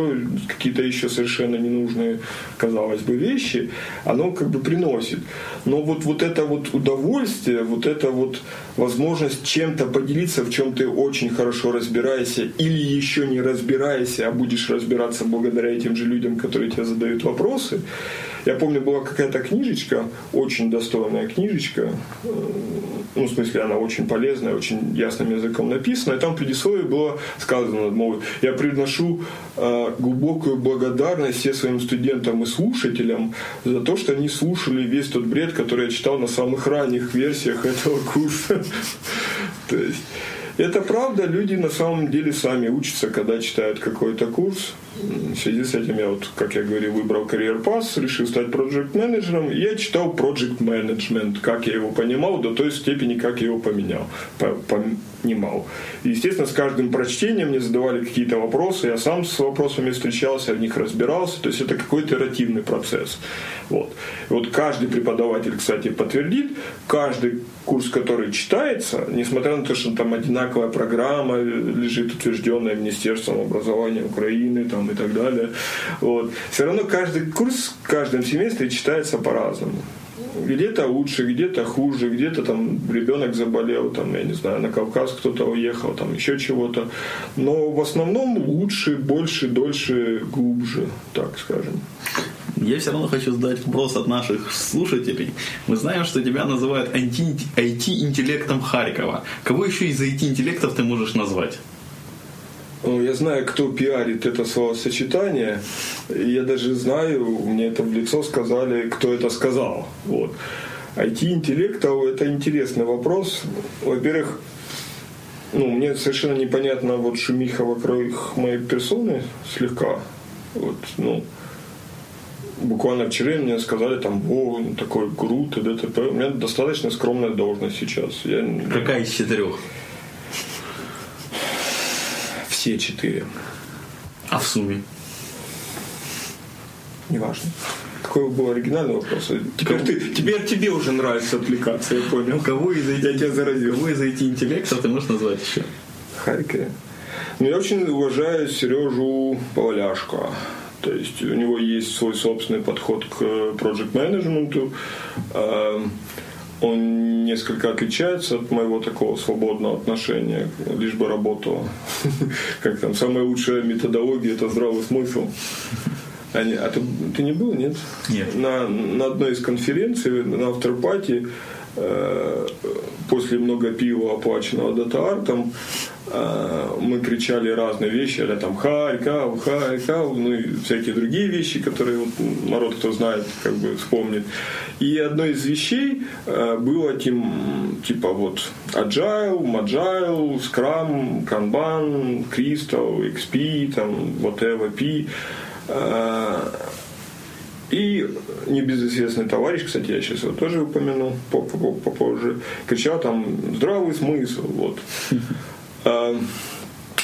какие-то еще совершенно ненужные, казалось бы, вещи, оно как бы приносит. Но вот, вот это вот удовольствие, вот это вот возможность чем-то поделиться, в чем ты очень хорошо разбираешься или еще не разбираешься, а будешь разбираться благодаря этим же людям, которые тебе задают вопросы. Я помню, была какая-то книжечка, очень достойная книжечка, ну, в смысле, она очень полезная, очень ясным языком написана, и там в предисловии было сказано, мол, я приношу э, глубокую благодарность всем своим студентам и слушателям за то, что они слушали весь тот бред, который я читал на самых ранних версиях этого курса. То есть, это правда, люди на самом деле сами учатся, когда читают какой-то курс. В связи с этим я, вот, как я говорил, выбрал Career Path, решил стать проджект-менеджером. Я читал Project Management, как я его понимал, до той степени, как я его поменял, понимал. И, естественно, с каждым прочтением мне задавали какие-то вопросы, я сам с вопросами встречался, в них разбирался. То есть это какой-то итеративный процесс. Вот. Вот каждый преподаватель, кстати, подтвердит, каждый курс, который читается, несмотря на то, что там одинаковая программа лежит, утвержденная Министерством образования Украины, там, и так далее. Вот. Все равно каждый курс в каждом семестре читается по-разному. Где-то лучше, где-то хуже, где-то там ребенок заболел, там, я не знаю, на Кавказ кто-то уехал, там еще чего-то. Но в основном лучше, больше, дольше, глубже, так скажем. Я все равно хочу задать вопрос от наших слушателей. Мы знаем, что тебя называют ай ти-интеллектом Харькова. Кого еще из ай ти-интеллектов ты можешь назвать? Я знаю, кто пиарит это словосочетание. Я даже знаю, мне это в лицо сказали, кто это сказал. Вот. ай ти-интеллектов – это интересный вопрос. Во-первых, ну, мне совершенно непонятно вот шумиха вокруг моей персоны слегка. Вот, ну, буквально вчера мне сказали, там, о, такой крут и д т п. У меня достаточно скромная должность сейчас. Я... Какая из четырех? Все четыре. А в сумме? Неважно. Такой был оригинальный вопрос. Теперь, ты, теперь тебе уже нравится отвлекаться, я понял. Кого из ай ти, я тебя заразил. Кого из ай ти-интеллектов ты можешь назвать еще? Харькове. Ну, я очень уважаю Сережу Поваляшко. То есть у него есть свой собственный подход к проджект-менеджменту. Он несколько отличается от моего такого свободного отношения, лишь бы работало. Как там, самая лучшая методология – это здравый смысл. А, не, а ты, ты не был, нет? Нет. На, на одной из конференций, на афтерпати, э, после много пива, оплаченного дата-артом, э, мы кричали разные вещи, а там Харьков, Харьков, ну и всякие другие вещи, которые вот, народ, кто знает, как бы вспомнит. И одной из вещей э, было тем, типа вот Agile, Magile, Scrum, Kanban, Crystal, икс пи, там, whatever, P. И небезызвестный товарищ, кстати, я сейчас его тоже упомяну попозже, кричал там «Здравый смысл». Вот.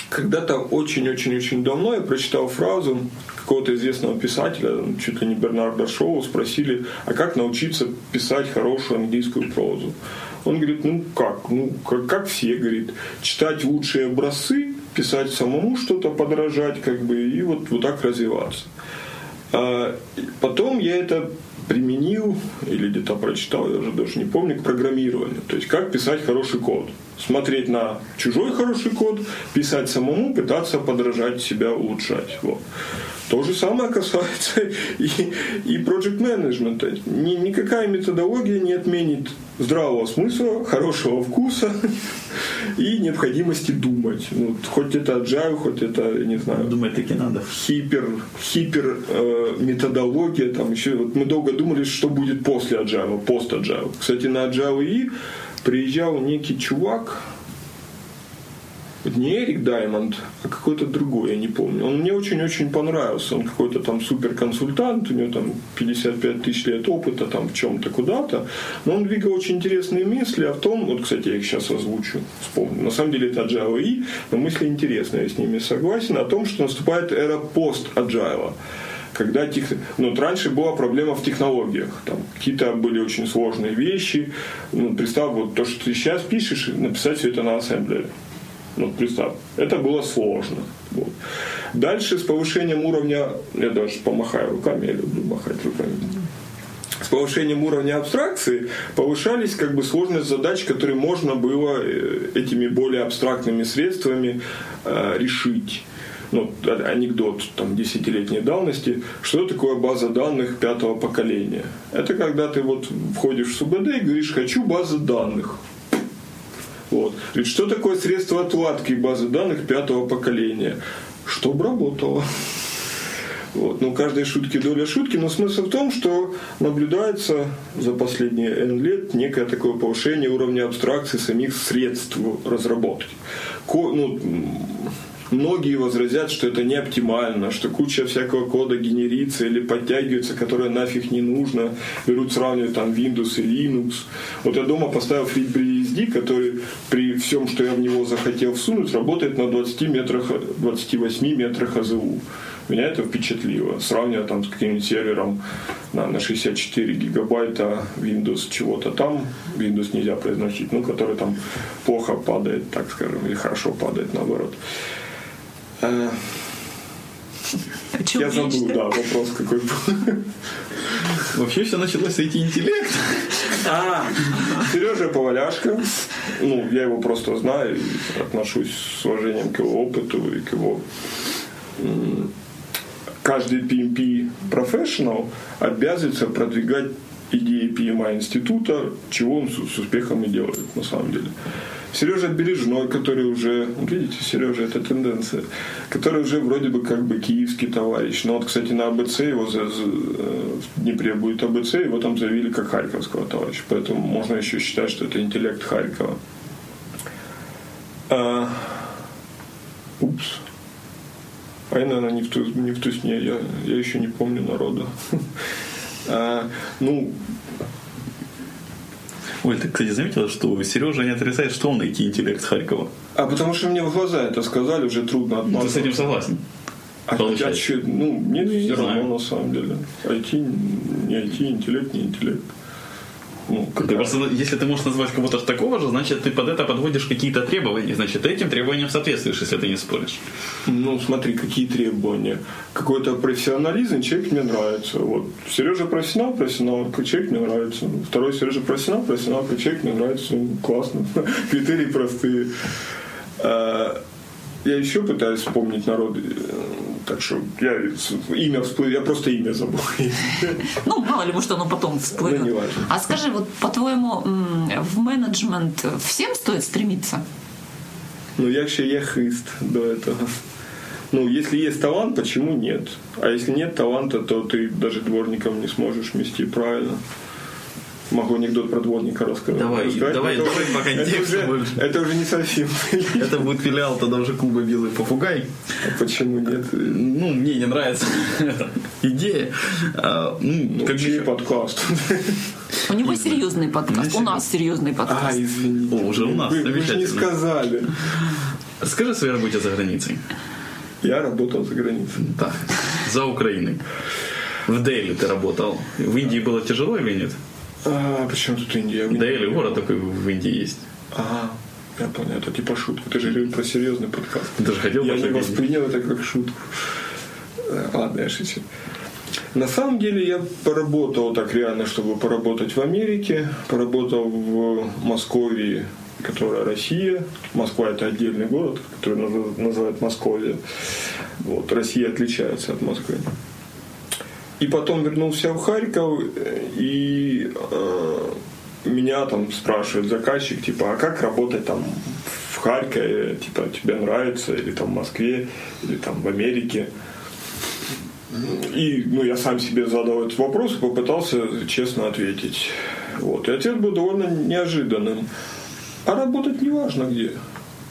Когда-то очень-очень-очень давно я прочитал фразу какого-то известного писателя, чуть ли не Бернарда Шоу, спросили, а как научиться писать хорошую английскую прозу? Он говорит, ну как, ну как, как все, говорит, читать лучшие образцы, писать самому что-то, подражать, как бы, и вот, вот так развиваться. А потом я это применил, или где-то прочитал, я уже даже не помню, к программированию. То есть, как писать хороший код. Смотреть на чужой хороший код, писать самому, пытаться подражать, себя улучшать. Вот. То же самое касается и, и проджект-менеджмента. Ни, никакая методология не отменит здравого смысла, хорошего вкуса и необходимости думать. Ну, хоть это agile, хоть это, я не знаю, думать таки надо. Хипер, хипер э, методология. Там еще, вот мы долго думали, что будет после agile, пост-agile. Кстати, на agile и приезжал некий чувак, не Эрик Даймонд, а какой-то другой, я не помню. Он мне очень-очень понравился. Он какой-то там суперконсультант, у него там пятьдесят пять тысяч лет опыта там в чем-то куда-то. Но он двигал очень интересные мысли о том, вот, кстати, я их сейчас озвучу, вспомню. На самом деле это Agile и, но мысли интересные, я с ними согласен, о том, что наступает эра пост-Agile. когда тех... ну, вот раньше была проблема в технологиях, там какие-то были очень сложные вещи. Ну, представь, вот то, что ты сейчас пишешь, написать все это на ассемблере. Ну, представь, это было сложно. Вот. Дальше с повышением уровня, я даже помахаю руками, я люблю махать руками. С повышением уровня абстракции повышались как бы сложность задач, которые можно было этими более абстрактными средствами э, решить. Ну, анекдот там десятилетней давности. Что такое база данных пятого поколения? Это когда ты вот входишь в СУБД и говоришь: хочу базу данных. Вот. Ведь что такое средство отладки базы данных пятого поколения? Чтоб работало. Вот. Ну, каждой шутки доля шутки, но смысл в том, что наблюдается за последние N лет некое такое повышение уровня абстракции самих средств разработки. Ко- ну, многие возразят, что это не оптимально, что куча всякого кода генерится или подтягивается, которое нафиг не нужно. Берут, сравнивают там Windows и Linux. Вот я дома поставил FreeBSD, который при всем, что я в него захотел всунуть, работает на двадцати метрах, двадцати восьми метрах АЗУ. Меня это впечатлило. Сравнивая там с каким-нибудь сервером на, на шестьдесят четыре гигабайта Windows чего-то там, Windows нельзя произносить, ну, который там плохо падает, так скажем, или хорошо падает, наоборот. Я забыл, да, вопрос какой был. Вообще все началось с ай ти-интеллекта. А, Сережа Поваляшко. Ну, я его просто знаю, отношусь с уважением к его опыту и к его... Каждый пи эм пи профессионал обязывается продвигать идеи пи эм ай института, чего он с успехом и делает, на самом деле. Сережа Бережной, который уже, видите, Сережа, это тенденция, который уже вроде бы как бы киевский товарищ. Но вот, кстати, на АБЦ его за, за, в Днепре будет АБЦ, его там заявили как харьковского товарища. Поэтому можно еще считать, что это интеллект Харькова. А, упс. А я, наверное, не в ту, не в ту сне, я, я еще не помню народа. А, ну... Оль, ты, кстати, заметила, что Сережа не отрицает, что он ай ти-интеллект Харькова? А потому что мне в глаза это сказали, уже трудно отмазать. Ты с этим согласен? А, а что, ну, мне не знаю, на самом деле. ай ти, не ай ти, интеллект, не интеллект. Ну, ты просто, если ты можешь назвать кого-то такого же, значит, ты под это подводишь какие-то требования. Значит, этим требованиям соответствуешь, если ты не споришь. Ну, смотри, какие требования. Какой-то профессионализм, человек мне нравится. Вот. Сережа профессионал, профессионал, человек мне нравится. Второй Сережа профессионал, профессионал, человек мне нравится. Классно. Критерии простые. Я еще пытаюсь вспомнить народ... Так что я имя всплыл, я просто имя забыл. Ну, мало ли, может, оно потом всплывет. Да, не важно. А скажи, вот по-твоему, в менеджмент всем стоит стремиться? Ну, я вообще я хист до этого. Ну, если есть талант, почему нет? А если нет таланта, то ты даже дворником не сможешь мести, правильно? Могу анекдот про дворника рассказать. Давай, рассказать. давай, это давай уже, по контексту. Это уже, это уже не совсем. Это будет филиал тогда уже клуба «Белый попугай». А почему нет? Ну, мне не нравится идея. А, ну, ну, как чей подкаст? У него серьезный подкаст. У нас серьезный подкаст. А, извините. О, уже у нас. Вы, вы же не сказали. Расскажи о своей работе за границей. Я работал за границей. Так, за Украиной. В Delhi ты работал. В Индии было тяжело или нет? А, почему тут Индия? Да, или город такой в Индии есть. Ага, я понял, это типа шутка. Ты же говорил про серьезный подкаст. Ты же хотел я не воспринял это как шутку. Ладно, я шучу. На самом деле я поработал так реально, чтобы поработать в Америке. Поработал в Московии, которая Россия. Москва — это отдельный город, который называют Московия. Вот, Россия отличается от Москвы. И потом вернулся в Харьков, и э, меня там спрашивает заказчик, типа, а как работать там в Харькове, типа, тебе нравится, или там в Москве, или там в Америке. И, ну, я сам себе задал этот вопрос и попытался честно ответить. Вот. И ответ был довольно неожиданным. А работать не важно где.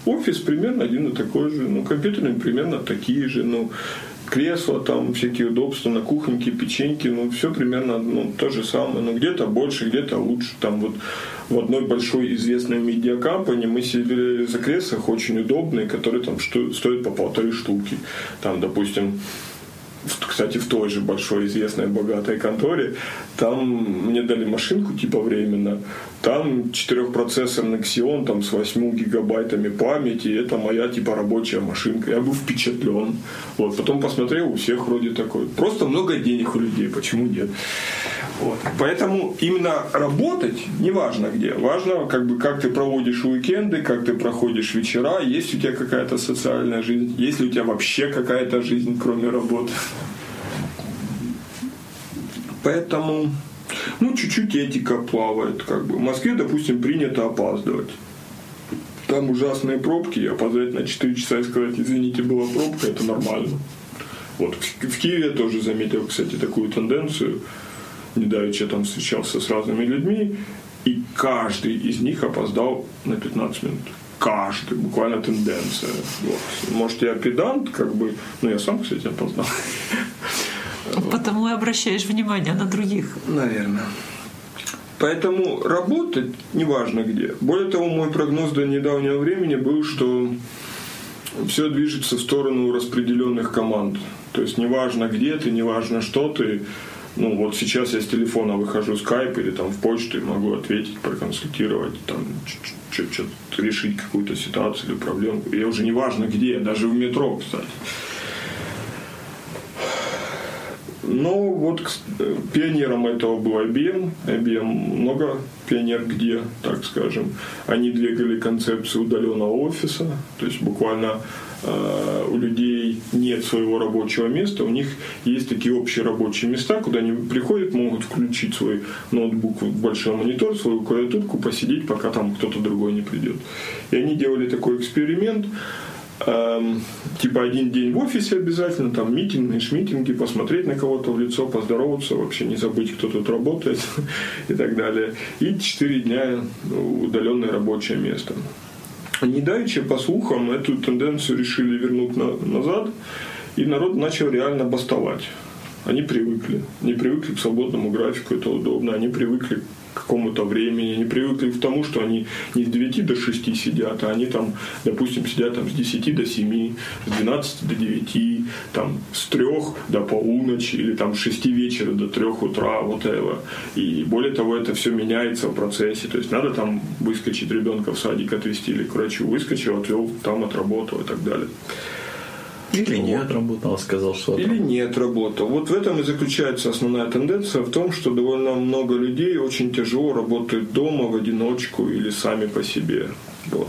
Офис примерно один и такой же, ну, компьютеры примерно такие же, ну, кресла, там всякие удобства на кухоньке, печеньки, ну, все примерно, ну, то же самое, но где-то больше, где-то лучше. Там вот в одной большой известной медиакомпании мы сидели за креслах очень удобные, которые там что, стоят по полторы штуки. Там, допустим, кстати, в той же большой, известной, богатой конторе, там мне дали машинку типа временно, там четырехпроцессорный Xeon там, с восемью гигабайтами памяти, это моя типа рабочая машинка, я был впечатлен. Вот. Потом посмотрел, у всех вроде такой, просто много денег у людей, почему нет? Вот. Поэтому именно работать, неважно где, важно как бы как ты проводишь уикенды, как ты проходишь вечера, есть у тебя какая-то социальная жизнь, есть ли у тебя вообще какая-то жизнь, кроме работы. Поэтому, ну, чуть-чуть этика плавает, как бы. В Москве, допустим, принято опаздывать. Там ужасные пробки, опоздать на четыре часа и сказать, извините, была пробка, это нормально. Вот. В Киеве я тоже заметил, кстати, такую тенденцию. Недавеча там встречался с разными людьми, и каждый из них опоздал на пятнадцать минут. Каждый, буквально тенденция. Вот. Может, я педант, как бы, но я сам, кстати, опоздал. Потому и обращаешь внимание на других. Наверное. Поэтому работать неважно где. Более того, мой прогноз до недавнего времени был, что все движется в сторону распределенных команд. То есть неважно где ты, неважно что ты. Ну вот сейчас я с телефона выхожу в Skype или там в почту и могу ответить, проконсультировать, там, что-то решить какую-то ситуацию или проблему. Я уже неважно где, даже в метро, кстати. Ну вот пионером этого был ай би эм. ай би эм много пионер где, так скажем. Они двигали концепцию удаленного офиса, то есть буквально э, у людей нет своего рабочего места, у них есть такие общие рабочие места, куда они приходят, могут включить свой ноутбук, большой монитор, свою клавиатурку, посидеть, пока там кто-то другой не придет. И они делали такой эксперимент. Типа один день в офисе обязательно, там митинги, шмитинги, посмотреть на кого-то в лицо, поздороваться, вообще не забыть, кто тут работает и так далее. И четыре дня удаленное рабочее место. Недавеча, по слухам, эту тенденцию решили вернуть на- назад, и народ начал реально бастовать. Они привыкли. Они привыкли к свободному графику, это удобно, они привыкли к какому-то времени, они привыкли к тому, что они не с девяти до шести сидят, а они там, допустим, сидят там, с десяти до семи, с двенадцати до девяти, там, с трёх до полуночи или там, с шести вечера до трёх утра, вот этого. И более того, это все меняется в процессе, то есть надо там выскочить ребенка в садик отвезти или к врачу, выскочил, отвел, там отработал и так далее. Или вот. Не отработал, сказал, что отработал. Или не отработал. Вот в этом и заключается основная тенденция в том, что довольно много людей очень тяжело работают дома в одиночку или сами по себе. Вот.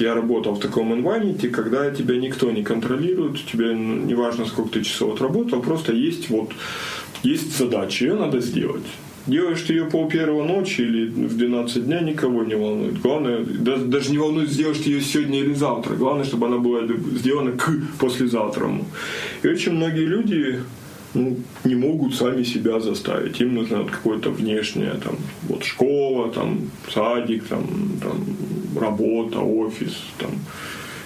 Я работал в таком environment, когда тебя никто не контролирует, тебе не важно, сколько ты часов отработал, просто есть, вот, есть задача, ее надо сделать. Делаешь ты ее пол первого ночи или в двенадцать дня, никого не волнует. Главное, даже не волнует, сделаешь ты ее сегодня или завтра. Главное, чтобы она была сделана к послезавтраму. И очень многие люди ну, не могут сами себя заставить. Им нужна какое-то внешнее, там, вот школа, там, садик, там, там, работа, офис, там.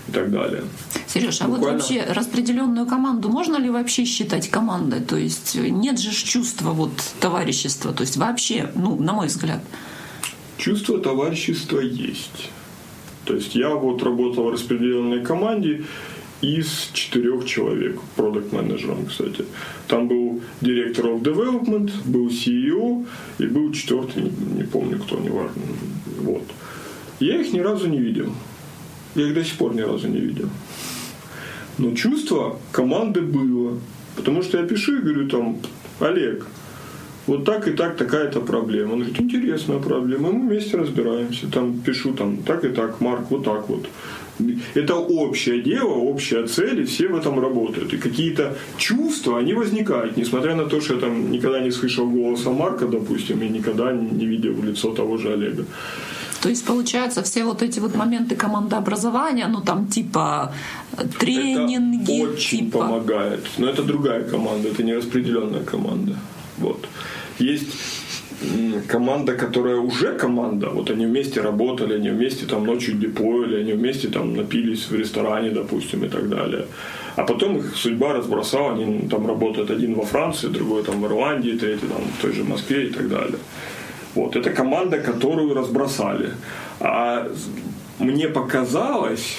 И так далее. Сереж, а буквально. Вот вообще распределенную команду можно ли вообще считать командой? То есть нет же чувства вот товарищества. То есть вообще, ну, на мой взгляд. Чувство товарищества есть. То есть я вот работал в распределенной команде из четырех человек, продакт-менеджером, кстати. Там был директор of development, был си и о и был четвертый, не, не помню кто, неважно. Вот. Я их ни разу не видел. Я их до сих пор ни разу не видел. Но чувство команды было. Потому что я пишу и говорю там, Олег, вот так и так такая-то проблема. Он говорит, интересная проблема, мы вместе разбираемся. Там пишу там так и так, Марк, вот так вот. Это общее дело, общая цель, и все в этом работают. И какие-то чувства, они возникают, несмотря на то, что я там никогда не слышал голоса Марка, допустим, и никогда не видел лицо того же Олега. То есть, получается, все вот эти вот моменты командообразования, ну, там, типа, тренинги. Это очень типа... помогает. Но это другая команда, это не распределенная команда. Вот. Есть команда, которая уже команда. Вот они вместе работали, они вместе там ночью деплоили, они вместе там напились в ресторане, допустим, и так далее. А потом их судьба разбросала, они ну, там работают один во Франции, другой там в Ирландии, третий там в той же Москве и так далее. Вот, это команда, которую разбросали. А мне показалось,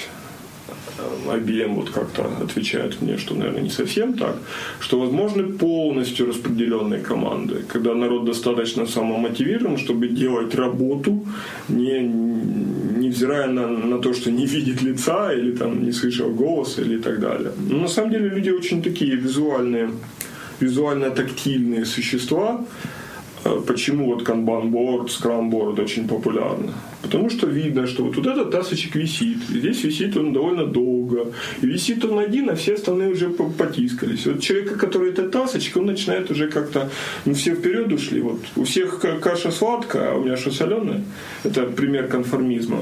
ай би эм вот как-то отвечает мне, что, наверное, не совсем так, что возможны полностью распределенные команды, когда народ достаточно самомотивирован, чтобы делать работу, не, невзирая на, на то, что не видит лица или там, не слышал голоса или так далее. Но на самом деле люди очень такие визуальные, визуально-тактильные существа. Почему вот канбан-борд, скрам-борд очень популярны? Потому что видно, что вот, вот этот тасочек висит, здесь висит он довольно долго, и висит он один, а все остальные уже потискались. Вот человека, который этот тасочек, он начинает уже как-то, ну все вперед ушли, вот у всех каша сладкая, а у меня что соленая? Это пример конформизма.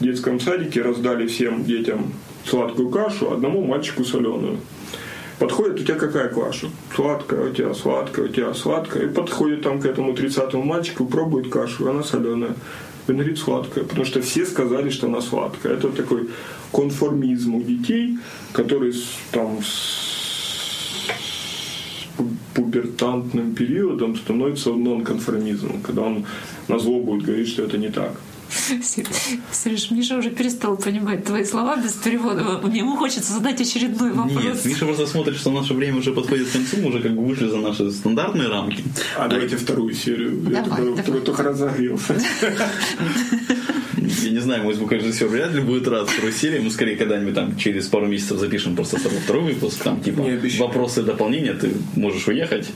В детском садике раздали всем детям сладкую кашу, одному мальчику соленую. Подходит, у тебя какая каша? Сладкая, у тебя сладкая, у тебя сладкая. И подходит там к этому тридцатому мальчику, пробует кашу, и она соленая. Он говорит, сладкая, потому что все сказали, что она сладкая. Это такой конформизм у детей, которые там с пубертантным периодом становится нонконформизмом, когда он назло будет говорить, что это не так. Сереж, Миша уже перестал понимать твои слова без перевода. Ему хочется задать очередной вопрос. Нет, Миша просто смотрит, что наше время уже подходит к концу, мы уже как бы вышли за наши стандартные рамки. А, а давайте вторую серию. Давай, Я давай. Только, только разогрелся. Я не знаю, мой звукорежиссер вряд ли будет рад второй серии. Мы скорее когда-нибудь там через пару месяцев запишем просто второй выпуск. Там типа вопросы, дополнения, ты можешь уехать.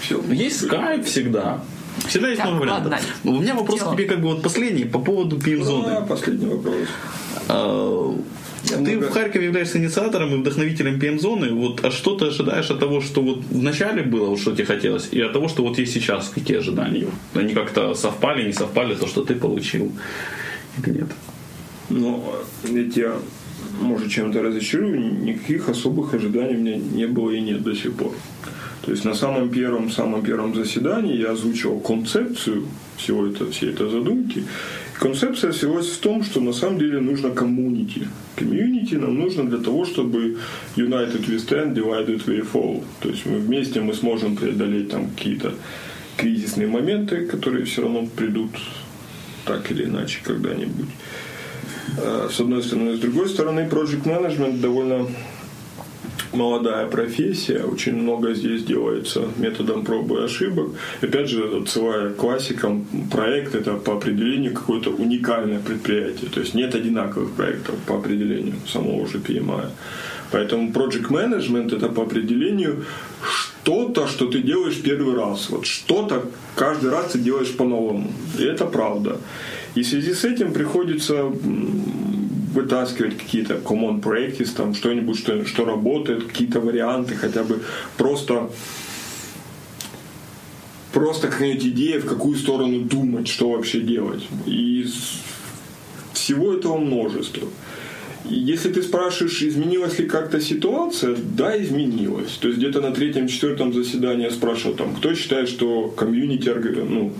Все. Есть Skype всегда. Всегда есть новый вариант. У меня вопрос Дело. к тебе как бы вот последний по поводу пи эм-зоны. Да, последний вопрос. А, ты много... в Харькове являешься инициатором и вдохновителем пи эм-зоны. Вот, а что ты ожидаешь от того, что вот в начале было, вот, что тебе хотелось, и от того, что вот есть сейчас, какие ожидания? Они как-то совпали, не совпали, то, что ты получил или нет? Ну, я тебя, может, чем-то разочарую, никаких особых ожиданий у меня не было и нет до сих пор. То есть на самом первом, самом первом заседании я озвучивал концепцию всего это, всей этой задумки. Концепция свелась в том, что на самом деле нужно комьюнити. Комьюнити нам нужно для того, чтобы united we stand, divided we fall. То есть мы вместе мы сможем преодолеть там какие-то кризисные моменты, которые все равно придут так или иначе когда-нибудь. С одной стороны. С другой стороны, project management довольно... молодая профессия, очень много здесь делается методом пробы и ошибок. Опять же, отсылая к классикам, проект — это по определению какое-то уникальное предприятие. То есть нет одинаковых проектов по определению самого же пи эм ай. Поэтому project management — это по определению что-то, что ты делаешь первый раз. Вот что-то каждый раз ты делаешь по-новому. И это правда. И в связи с этим приходится... вытаскивать какие-то common practice, там что-нибудь, что, что работает, какие-то варианты, хотя бы просто, просто какая-нибудь идея, в какую сторону думать, что вообще делать. И всего этого множество. И если ты спрашиваешь, изменилась ли как-то ситуация, да, изменилась. То есть где-то на третьем-четвертом заседании я спрашивал, там, кто считает, что комьюнити, ну,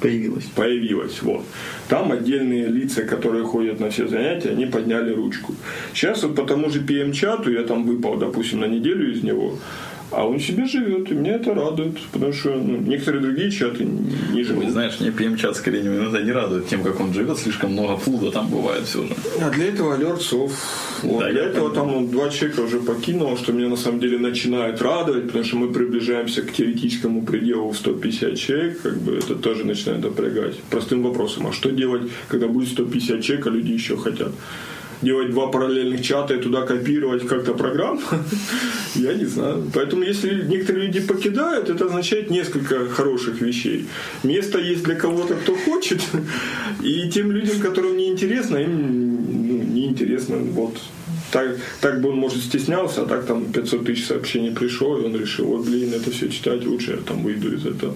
Появилась. Появилась, вот. Там отдельные лица, которые ходят на все занятия, они подняли ручку. Сейчас вот по тому же пи эм-чату, я там выпал, допустим, на неделю из него, а он себе живет, и меня это радует, потому что ну, некоторые другие чаты не живут. Ой, знаешь, мне пи эм-чат скорее иногда не радует тем, как он живет, слишком много флуда там бывает все же. А для этого алертсов. Вот, да, для этого понимаю. Там два человека уже покинуло, что меня на самом деле начинает радовать, потому что мы приближаемся к теоретическому пределу в сто пятьдесят человек, как бы это тоже начинает напрягать. Простым вопросом, а что делать, когда будет сто пятьдесят человек, а люди еще хотят? Делать два параллельных чата и туда копировать как-то программу, я не знаю. Поэтому если некоторые люди покидают, это означает несколько хороших вещей. Место есть для кого-то, кто хочет, и тем людям, которым неинтересно, им ну, неинтересно. Вот. Так, так бы он, может, стеснялся, а так там пятьсот тысяч сообщений пришло, и он решил, вот, блин, это все читать лучше, я там выйду из этого.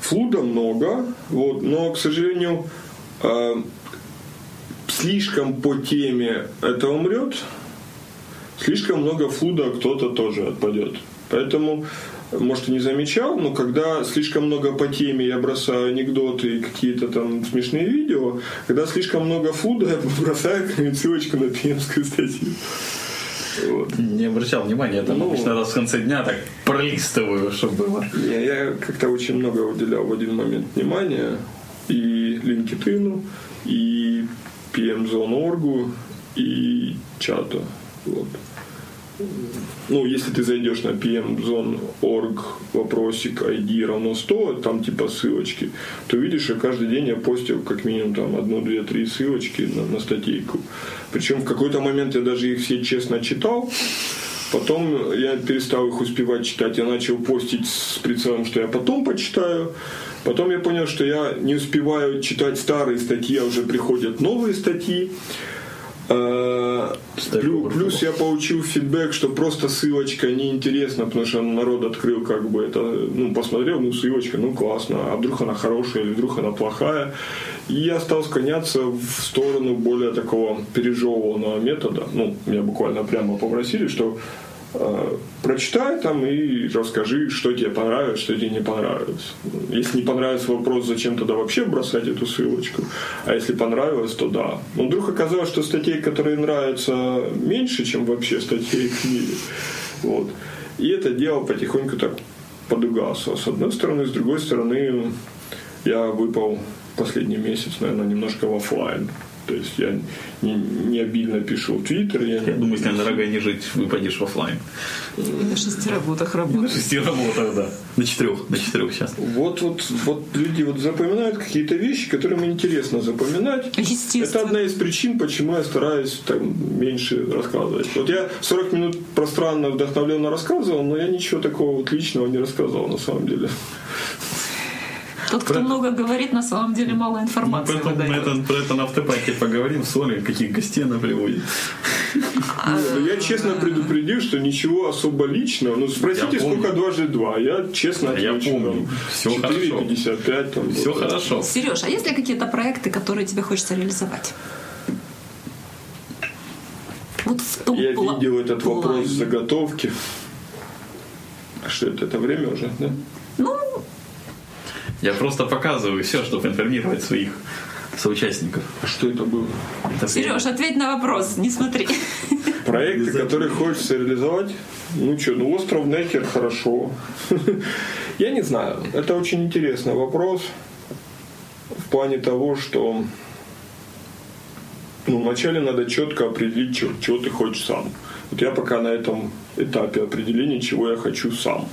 Флуда много, вот, но, к сожалению... слишком по теме это умрет, слишком много флуда кто-то тоже отпадет. Поэтому, может, и не замечал, но когда слишком много по теме я бросаю анекдоты и какие-то там смешные видео, когда слишком много флуда, я бросаю ссылочку на пи эм-скую статью. Вот. Не обращал внимания, я там ну, обычно раз в конце дня так пролистываю, чтобы было. Я, я как-то очень много уделял в один момент внимания. и LinkedIn, и пи эм зон точка орг, и чату. Вот. Ну, если ты зайдешь на пи эм зон точка орг, вопросик ай ди равно сто, там типа ссылочки, то видишь, что каждый день я постил как минимум там одну, две, три ссылочки на, на статейку. Причем в какой-то момент я даже их все честно читал, потом я перестал их успевать читать, я начал постить с прицелом, что я потом почитаю. Потом я понял, что я не успеваю читать старые статьи, а уже приходят новые статьи. Плюс, плюс я получил фидбэк, что просто ссылочка неинтересна, потому что народ открыл как бы это, ну, посмотрел, ну, ссылочка, ну, классно, а вдруг она хорошая или вдруг она плохая. И я стал склоняться в сторону более такого пережеванного метода. Ну, меня буквально прямо попросили, что э, прочитай там и расскажи, что тебе понравилось, что тебе не понравилось. Если не понравился вопрос, зачем тогда вообще бросать эту ссылочку, а если понравилось, то да. Но вдруг оказалось, что статей, которые нравятся, меньше, чем вообще статей в книге. Вот. И это дело потихоньку так подугасло. С одной стороны, с другой стороны, я выпал последний месяц, наверное, немножко в офлайн. То есть я не, не обильно пишу в Твиттер. Я, я думаю, если, дорогая, не жить, выпадешь в офлайн. На шести работах работаешь. На шести работах, да. На четырех, на четырех сейчас. Вот, вот, вот люди вот запоминают какие-то вещи, которые им интересно запоминать. Естественно. Это одна из причин, почему я стараюсь там меньше рассказывать. Вот я сорок минут пространно, вдохновленно рассказывал, но я ничего такого вот личного не рассказывал на самом деле. Тот, кто про... много говорит, на самом деле мало информации. Ну, поэтому мы это, про это на автопаке поговорим с Олей, каких гостей она приводит. Я честно предупредил, что ничего особо личного. Ну, спросите, сколько дважды два. Я честно отвечу. Все хорошо. четыре пятьдесят пять. Все хорошо. Сереж, а есть ли какие-то проекты, которые тебе хочется реализовать? Вот в том Я видел этот вопрос заготовки. А что это? Это время уже, да? Ну... Я просто показываю все, чтобы информировать своих соучастников. А что это было? Это Сереж, было. Ответь на вопрос, не смотри. Проекты, которые хочется реализовать? Ну что, ну остров Некер хорошо. Я не знаю. Это очень интересный вопрос. В плане того, что ну, вначале надо четко определить, чего, чего ты хочешь сам. Вот я пока на этом этапе определения, чего я хочу сам.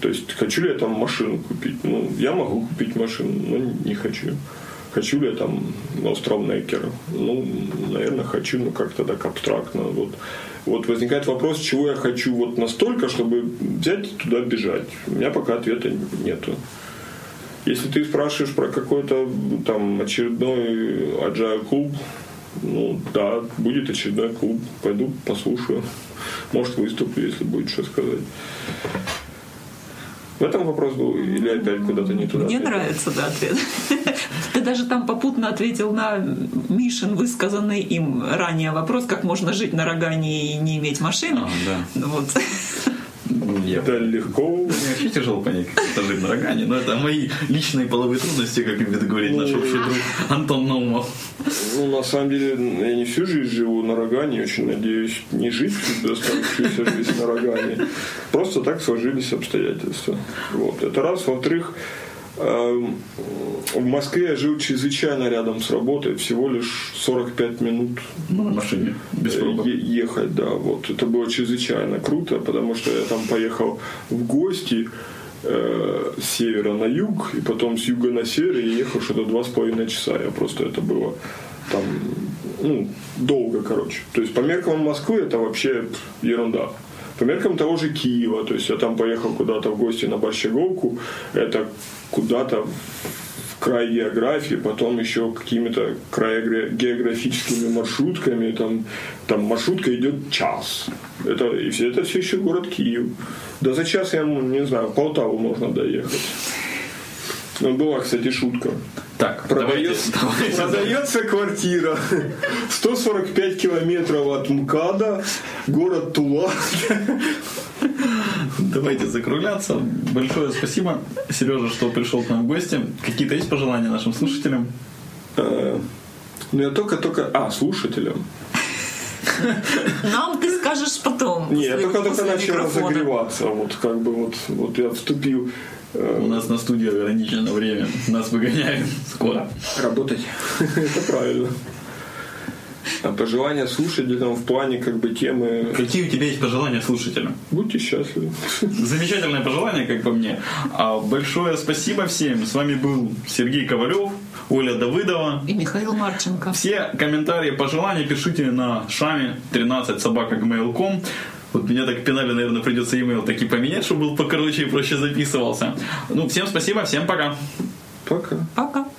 То есть, хочу ли я там машину купить? Ну, я могу купить машину, но не хочу. Хочу ли я там остров Некер? Ну, наверное, хочу, но как-то так абстрактно. Вот. Вот возникает вопрос, чего я хочу вот настолько, чтобы взять и туда бежать. У меня пока ответа нету. Если ты спрашиваешь про какой-то там очередной agile клуб, ну, да, будет очередной клуб. Пойду послушаю. Может, выступлю, если будет что сказать. В этом вопрос был или опять куда-то не туда? Мне ответил? Нравится, да, ответ. Ты даже там попутно ответил на Мишин, высказанный им ранее вопрос, как можно жить на Рогане и не иметь машины. А, да. Вот. Я... Это легко. Мне вообще тяжело понять, как это жить на Рогане, но это мои личные половые трудности, как любит говорить наш общий друг Антон Наумов. Ну, на самом деле, я не всю жизнь живу на Рогане, очень надеюсь не жить всю оставшуюся жизнь на Рогане. Просто так сложились обстоятельства. Вот. Это раз. Во-вторых, в Москве я жил чрезвычайно рядом с работой, всего лишь сорок пять минут на машине без пробок ехать, да, вот. Это было чрезвычайно круто, потому что я там поехал в гости э, с севера на юг, и потом с юга на север, и ехал что-то два с половиной часа. Я просто это было там, ну, долго, короче. То есть по меркам Москвы это вообще ерунда. По меркам того же Киева, то есть я там поехал куда-то в гости на Борщеговку, это куда-то в край географии, потом еще какими-то географическими маршрутками, там, там маршрутка идет час. Это, это все еще город Киев. Да за час, я не знаю, в Полтаву можно доехать. Ну, была, кстати, шутка. Так, продается, давайте, продается давайте. Квартира сто сорок пять километров от МКАДа, город Тула. Давайте закругляться. Большое спасибо, Сережа, что пришел к нам в гости. Какие-то есть пожелания нашим слушателям? Ну, я только-только... А, слушателям. Нам ты скажешь потом. Нет, только только начал разогреваться. Вот как бы вот, вот я вступил. У нас на студии ограничено время. Нас выгоняют скоро. Работать. Это правильно. А пожелания слушателям в плане как бы темы... Какие у тебя есть пожелания слушателям? Будьте счастливы. Замечательное пожелание, как по мне. Большое спасибо всем. С вами был Сергей Ковалев, Оля Давыдова и Михаил Марченко. Все комментарии, пожелания пишите на шами тринадцать собака джи мейл точка ком. Вот меня так пинали, наверное, придется имейл таки поменять, чтобы был покороче и проще записывался. Ну, всем спасибо, всем пока. Пока. Пока.